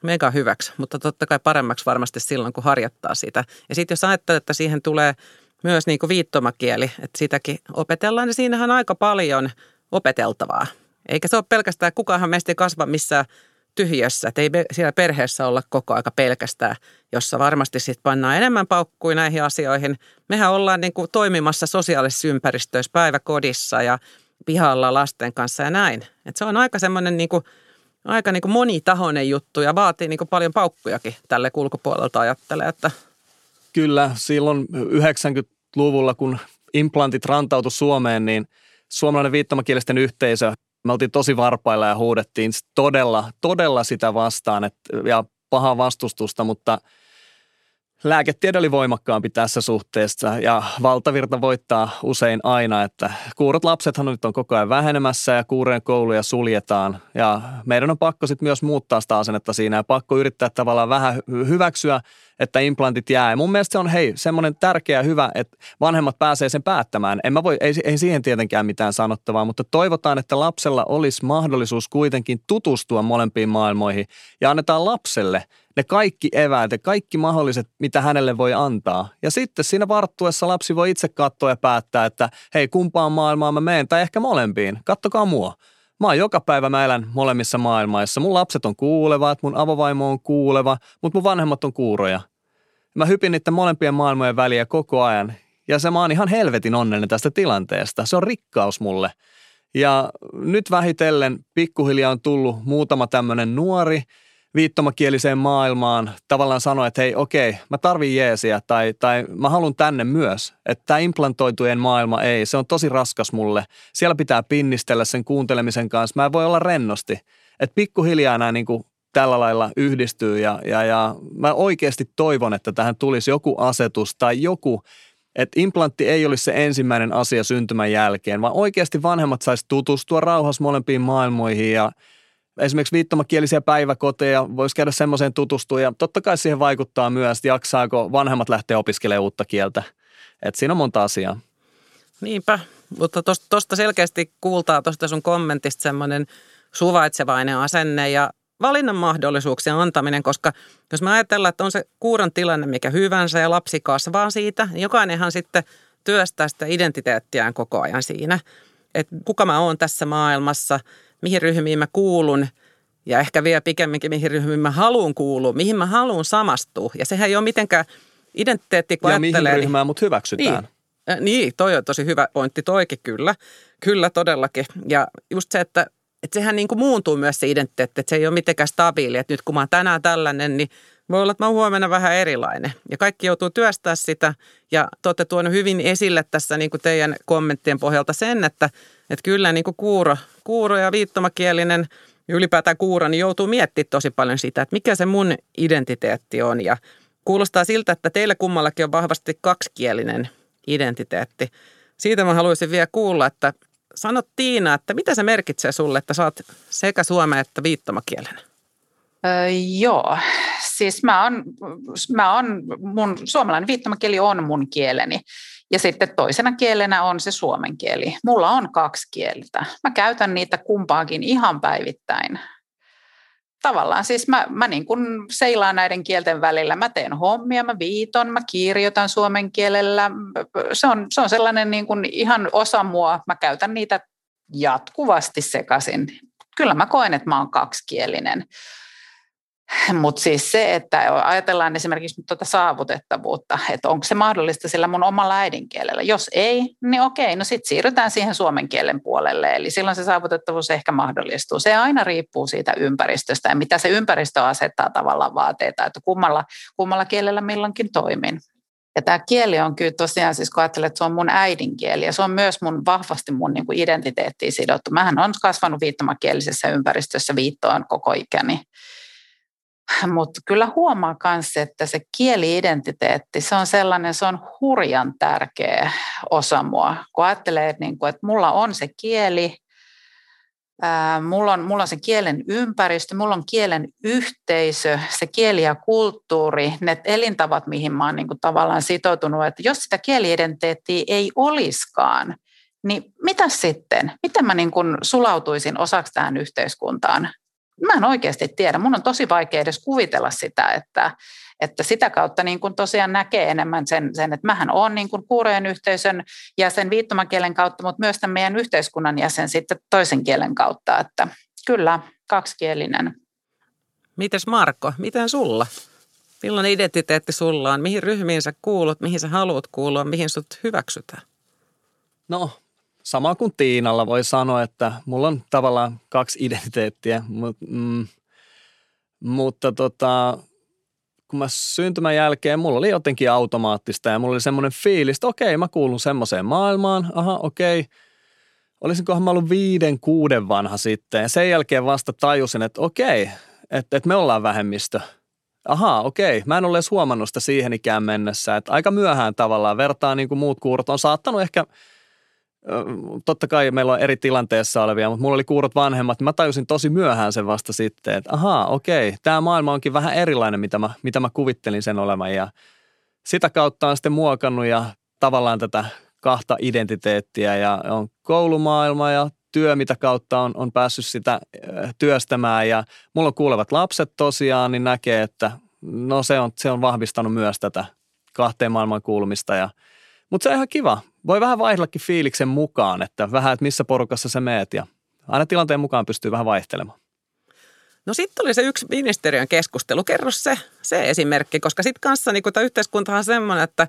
Mega hyväksi, mutta totta kai paremmaksi varmasti silloin, kun harjoittaa sitä. Ja sitten jos ajattelee, että siihen tulee myös niin kuin viittomakieli, että sitäkin opetellaan, niin siinähän on aika paljon opeteltavaa. Eikä se ole pelkästään, kukaanhan meistä ei kasva missään tyhjössä, että ei siellä perheessä olla koko aika pelkästään, jossa varmasti sitten pannaan enemmän paukkuja näihin asioihin. Mehän ollaan niin kuin toimimassa sosiaalisissa ympäristöissä, päiväkodissa ja pihalla lasten kanssa ja näin. Että se on aika semmoinen niin kuin Aika niin kuin monitahoinen juttu ja vaatii niin kuin paljon paukkujakin tälle ulkopuolelta ajattelee, että... Kyllä, silloin yhdeksänkymmentäluvulla, kun implantit rantautui Suomeen, niin suomalainen viittomakielisten yhteisö, me oltiin tosi varpailla ja huudettiin todella, todella sitä vastaan et, ja pahaa vastustusta, mutta lääketiede oli voimakkaampi tässä suhteessa ja valtavirta voittaa usein aina, että kuurot lapsethan nyt on koko ajan vähenemässä ja kuurojen kouluja suljetaan ja meidän on pakko sitten myös muuttaa sitä asennetta siinä ja pakko yrittää tavallaan vähän hyväksyä, että implantit jää. Ja mun mielestä se on hei semmoinen tärkeä hyvä, että vanhemmat pääsee sen päättämään. En mä voi, ei, ei siihen tietenkään mitään sanottavaa, mutta toivotaan, että lapsella olisi mahdollisuus kuitenkin tutustua molempiin maailmoihin ja annetaan lapselle ne kaikki eväät ja kaikki mahdolliset, mitä hänelle voi antaa. Ja sitten siinä varttuessa lapsi voi itse katsoa ja päättää, että hei, kumpaan maailmaan mä menen, tai ehkä molempiin. Kattokaa mua. Mä oon joka päivä, mä elän molemmissa maailmaissa. Mun lapset on kuulevat, mun avovaimo on kuuleva, mutta mun vanhemmat on kuuroja. Mä hypin niiden molempien maailmojen väliä koko ajan. Ja se mä oon ihan helvetin onnellinen tästä tilanteesta. Se on rikkaus mulle. Ja nyt vähitellen pikkuhiljaa on tullut muutama tämmöinen nuori viittomakieliseen maailmaan tavallaan sanoa, että hei, okei, mä tarvin jeesiä tai, tai mä haluan tänne myös. Että tämä implantoitujen maailma ei, se on tosi raskas mulle. Siellä pitää pinnistellä sen kuuntelemisen kanssa. Mä en voi olla rennosti. Että pikkuhiljaa nämä niin kuin tällä lailla yhdistyy ja, ja, ja mä oikeasti toivon, että tähän tulisi joku asetus tai joku, että implantti ei olisi se ensimmäinen asia syntymän jälkeen, vaan oikeasti vanhemmat saisi tutustua rauhassa molempiin maailmoihin ja esimerkiksi viittomakielisiä päiväkoteja voisi käydä semmoiseen tutustua ja totta kai siihen vaikuttaa myös, että jaksaako vanhemmat lähteä opiskelemaan uutta kieltä. Että siinä on monta asiaa. Niinpä, mutta tuosta selkeästi kuultaa tuosta sun kommentista semmoinen suvaitsevainen asenne ja valinnan mahdollisuuksien antaminen, koska jos me ajatellaan, että on se kuuron tilanne mikä hyvänsä ja lapsi kasvaa siitä, niin jokainenhan sitten työstää sitä identiteettiään koko ajan siinä. Että kuka mä oon tässä maailmassa, mihin ryhmiin mä kuulun ja ehkä vielä pikemminkin mihin ryhmiin mä haluun kuulua, mihin mä haluun samastua. Ja sehän ei ole mitenkään identiteetti, kun ja ajattelee. Ja mihin ryhmään niin, mut hyväksytään. Niin. Niin, toi on tosi hyvä pointti toikin kyllä. Kyllä todellakin. Ja just se, että Että sehän niin kuin muuntuu myös se identiteetti, että se ei ole mitenkään stabiili. Että nyt kun mä oon tänään tällainen, niin voi olla, että mä oon huomenna vähän erilainen. Ja kaikki joutuu työstämään sitä. Ja te olette tuonut hyvin esille tässä niin kuin teidän kommenttien pohjalta sen, että, että kyllä niin kuin kuuro, kuuro ja viittomakielinen ja ylipäätään kuuro, niin joutuu miettimään tosi paljon sitä, että mikä se mun identiteetti on. Ja kuulostaa siltä, että teillä kummallakin on vahvasti kaksikielinen identiteetti. Siitä mä haluaisin vielä kuulla, että sano Tiina, että mitä se merkitsee sulle, että sä oot sekä suomea että viittomakielinen? Öö, joo, siis mä oon, mä oon, mun suomalainen viittomakieli on mun kieleni ja sitten toisena kielenä on se suomen kieli. Mulla on kaksi kieltä. Mä käytän niitä kumpaakin ihan päivittäin. Tavallaan siis mä, mä niin kun seilaan näiden kielten välillä. Mä teen hommia, mä viiton, mä kirjoitan suomen kielellä. Se on, se on sellainen niin kun ihan osa mua. Mä käytän niitä jatkuvasti sekaisin. Kyllä mä koen, että mä oon kaksikielinen. Mutta siis se, että ajatellaan esimerkiksi tuota saavutettavuutta, että onko se mahdollista sillä mun omalla äidinkielellä. Jos ei, niin okei, no sitten siirrytään siihen suomen kielen puolelle. Eli silloin se saavutettavuus ehkä mahdollistuu. Se aina riippuu siitä ympäristöstä ja mitä se ympäristö asettaa tavallaan vaateita, että kummalla, kummalla kielellä milloinkin toimin. Ja tämä kieli on kyllä tosiaan, siis kun ajattelen, että se on mun äidinkieli ja se on myös mun vahvasti mun niin kuin identiteettiin sidottu. Mähän olen kasvanut viittomakielisessä ympäristössä viittoon koko ikäni. Mutta kyllä huomaa myös, että se kieli-identiteetti, se on sellainen, se on hurjan tärkeä osa mua. Kun ajattelee, että, niinku, että mulla on se kieli, ää, mulla, on, mulla on se kielen ympäristö, mulla on kielen yhteisö, se kieli ja kulttuuri, ne elintavat, mihin mä oon niinku tavallaan sitoutunut. Että jos sitä kieli-identiteettiä ei olisikaan, niin mitä sitten? Miten mä niinku sulautuisin osaksi tähän yhteiskuntaan? Mä en oikeasti tiedä. Mun on tosi vaikea edes kuvitella sitä, että, että sitä kautta niin kun tosiaan näkee enemmän sen, sen että mähän olen niin kun kuurojen yhteisön jäsen viittomakielen kautta, mutta myös tämän meidän yhteiskunnan jäsen sitten toisen kielen kautta. Että kyllä, kaksikielinen. Mites Marko, miten sulla? Millainen identiteetti sulla on? Mihin ryhmiin sä kuulut? Mihin sä haluat kuulua? Mihin sut hyväksytään? No, sama kuin Tiinalla voi sanoa, että mulla on tavallaan kaksi identiteettiä, mut, mm, mutta tota, kun mä syntymän jälkeen mulla oli jotenkin automaattista ja mulla oli semmoinen fiilis, että okei, mä kuulun semmoiseen maailmaan, aha, okei, olisinkohan mä ollut viiden, kuuden vanha sitten ja sen jälkeen vasta tajusin, että okei, että, että me ollaan vähemmistö. Ahaa, okei. Mä en ole edes huomannut sitä siihen ikään mennessä, että aika myöhään tavallaan vertaan niin kuin muut kuurot on saattanut ehkä. Totta kai meillä on eri tilanteessa olevia, mutta mulla oli kuurot vanhemmat, niin mä tajusin tosi myöhään sen vasta sitten, että ahaa, okei, tämä maailma onkin vähän erilainen, mitä mä, mitä mä kuvittelin sen olevan ja sitä kautta on sitten muokannut ja tavallaan tätä kahta identiteettiä ja on koulumaailma ja työ, mitä kautta on, on päässyt sitä työstämään ja mulla kuulevat lapset tosiaan, niin näkee, että no se on, se on vahvistanut myös tätä kahteen maailman kuulumista ja mutta se on ihan kiva. Voi vähän vaihdellakin fiiliksen mukaan, että vähän, että missä porukassa sä meet ja aina tilanteen mukaan pystyy vähän vaihtelemaan. No sitten oli se yksi ministeriön keskustelu. Kerro se, se esimerkki, koska sitten kanssa niin tämä yhteiskuntahan on semmoinen, että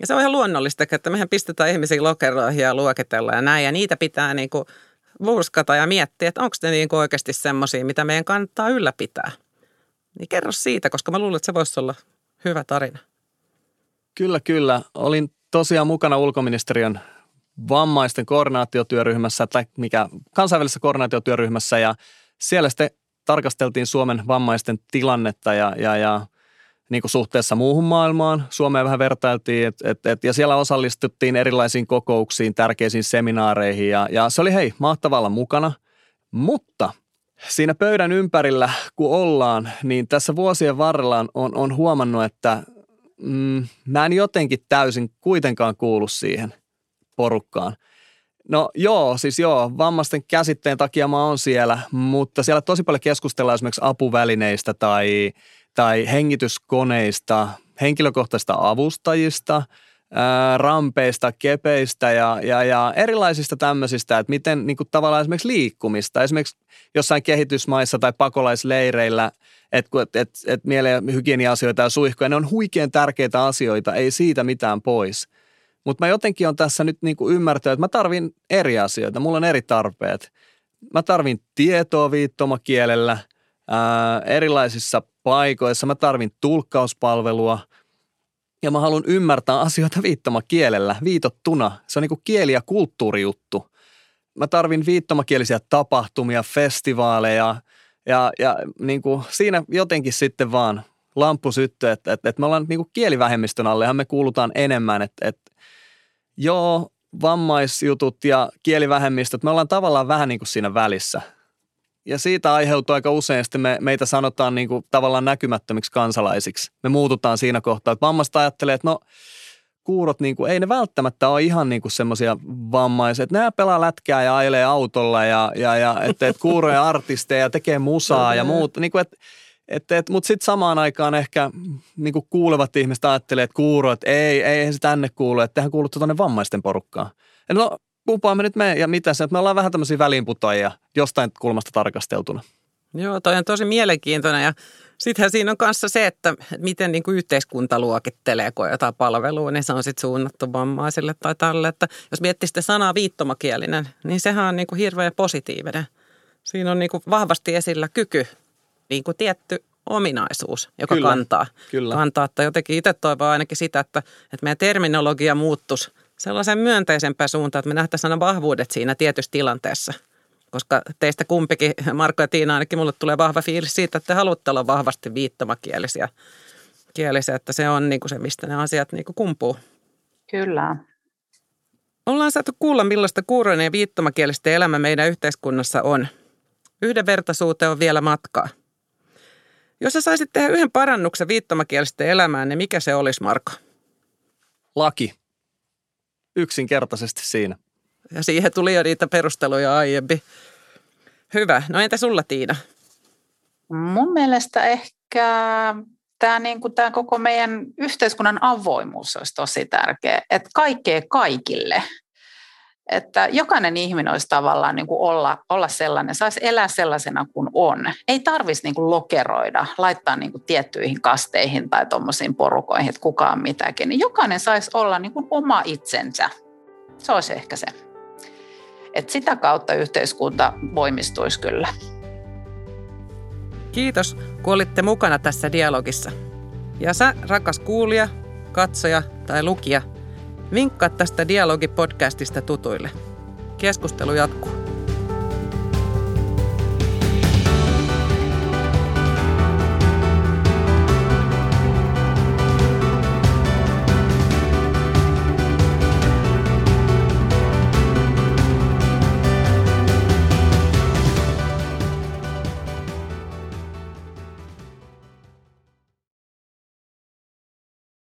ja se on ihan luonnollista, että mehän pistetään ihmisiä lokeroihin ja luokitellaan ja näin ja niitä pitää niin kuin vuuskata ja miettiä, että onko ne niin kuin oikeasti semmoisia, mitä meidän kannattaa ylläpitää. Niin kerro siitä, koska mä luulen, että se voisi olla hyvä tarina. Kyllä, kyllä. Olin tosiaan mukana ulkoministeriön vammaisten koordinaatiotyöryhmässä tai mikä kansainvälisessä koordinaatiotyöryhmässä ja siellä sitten tarkasteltiin Suomen vammaisten tilannetta ja, ja, ja niin kuin suhteessa muuhun maailmaan. Suomea vähän vertailtiin et, et, et, ja siellä osallistuttiin erilaisiin kokouksiin, tärkeisiin seminaareihin ja, ja se oli hei, mahtavaa olla mukana, mutta siinä pöydän ympärillä kun ollaan, niin tässä vuosien varrella on, on huomannut, että mm, mä en jotenkin täysin kuitenkaan kuulu siihen porukkaan. No joo, siis joo, vammaisten käsitteen takia mä oon siellä, mutta siellä tosi paljon keskustellaan esimerkiksi apuvälineistä tai, tai hengityskoneista, henkilökohtaisista avustajista, ää, rampeista, kepeistä ja, ja, ja erilaisista tämmöisistä, että miten niin kuin tavallaan esimerkiksi liikkumista, esimerkiksi jossain kehitysmaissa tai pakolaisleireillä, että et, et, et mieleen hygienia-asioita ja suihkuja, ne on huikean tärkeitä asioita, ei siitä mitään pois. Mutta mä jotenkin on tässä nyt niinku ymmärtänyt, että mä tarvin eri asioita, mulla on eri tarpeet. Mä tarvin tietoa viittomakielellä, ää, erilaisissa paikoissa, mä tarvin tulkkauspalvelua ja mä haluan ymmärtää asioita viittomakielellä, viitottuna. Se on niinku kieli- ja kulttuurijuttu. Mä tarvin viittomakielisiä tapahtumia, festivaaleja ja, ja niinku siinä jotenkin sitten vaan lamppu syttyy, että et, et me ollaan niinku kielivähemmistön allehan me kuulutaan enemmän, että et, joo, vammaisjutut ja kielivähemmistöt, me ollaan tavallaan vähän niin kuin siinä välissä. Ja siitä aiheutuu aika usein, että me, meitä sanotaan niin kuin tavallaan näkymättömiksi kansalaisiksi. Me muututaan siinä kohtaa, että vammaiset ajattelee, että no kuurot, niin kuin, ei ne välttämättä ole ihan niin kuin semmoisia vammaisia. Että nämä pelaa lätkää ja ailee autolla ja, ja, ja että et kuuroja artisteja tekee musaa ja muuta. Niin kuin, että mutta sitten samaan aikaan ehkä niinku kuulevat ihmiset ajattelee, että kuuro, että ei, ei se tänne kuulu, että tehän kuuluttu tuonne vammaisten porukkaan. Et no, kumpaan me nyt me ja mitä se, että me ollaan vähän tämmöisiä väliinputoajia jostain kulmasta tarkasteltuna. Joo, toi on tosi mielenkiintoinen ja sittenhän siinä on kanssa se, että miten niinku yhteiskunta luokittelee, kun on jotain palvelua, niin se on sitten suunnattu vammaisille tai tälle. Että jos miettii sitä sanaa viittomakielinen, niin sehän on niinku hirveän positiivinen. Siinä on niinku vahvasti esillä kyky. Niin kuin tietty ominaisuus, joka kyllä, kantaa. Kyllä. Kantaa, että jotenkin itse toivon ainakin sitä, että, että meidän terminologia muuttuisi sellaisen myönteisempään suuntaan, että me nähtäisiin aina vahvuudet siinä tietyssä tilanteessa. Koska teistä kumpikin, Marko ja Tiina, ainakin mulle tulee vahva fiilis siitä, että te haluatte olla vahvasti viittomakielisiä, kielisiä, että se on niin kuin se, mistä ne asiat niin kuin kumpuu. Kyllä. Ollaan saatu kuulla, millaista kuuroinen ja viittomakielisten elämä meidän yhteiskunnassa on. Yhdenvertaisuuteen on vielä matkaa. Jos sä saisit tehdä yhden parannuksen viittomakielisten elämään, niin mikä se olisi, Marko? Laki. Yksinkertaisesti siinä. Ja siihen tuli jo niitä perusteluja aiemmin. Hyvä. No entä sulla, Tiina? Mun mielestä ehkä tämä niinku, koko meidän yhteiskunnan avoimuus olisi tosi tärkeä. Että kaikkea kaikille. Että jokainen ihminen olisi tavallaan niin kuin olla, olla sellainen, saisi elää sellaisena kuin on. Ei tarvitsisi niin kuin lokeroida, laittaa niin kuin tiettyihin kasteihin tai tuommoisiin porukoihin, että kukaan mitäkin. Niin jokainen saisi olla niin kuin oma itsensä. Se olisi ehkä se. Että sitä kautta yhteiskunta voimistuisi kyllä. Kiitos, kun olitte mukana tässä dialogissa. Ja sä, rakas kuulija, katsoja tai lukija, vinkkaa tästä Dialogi-podcastista tutuille. Keskustelu jatkuu.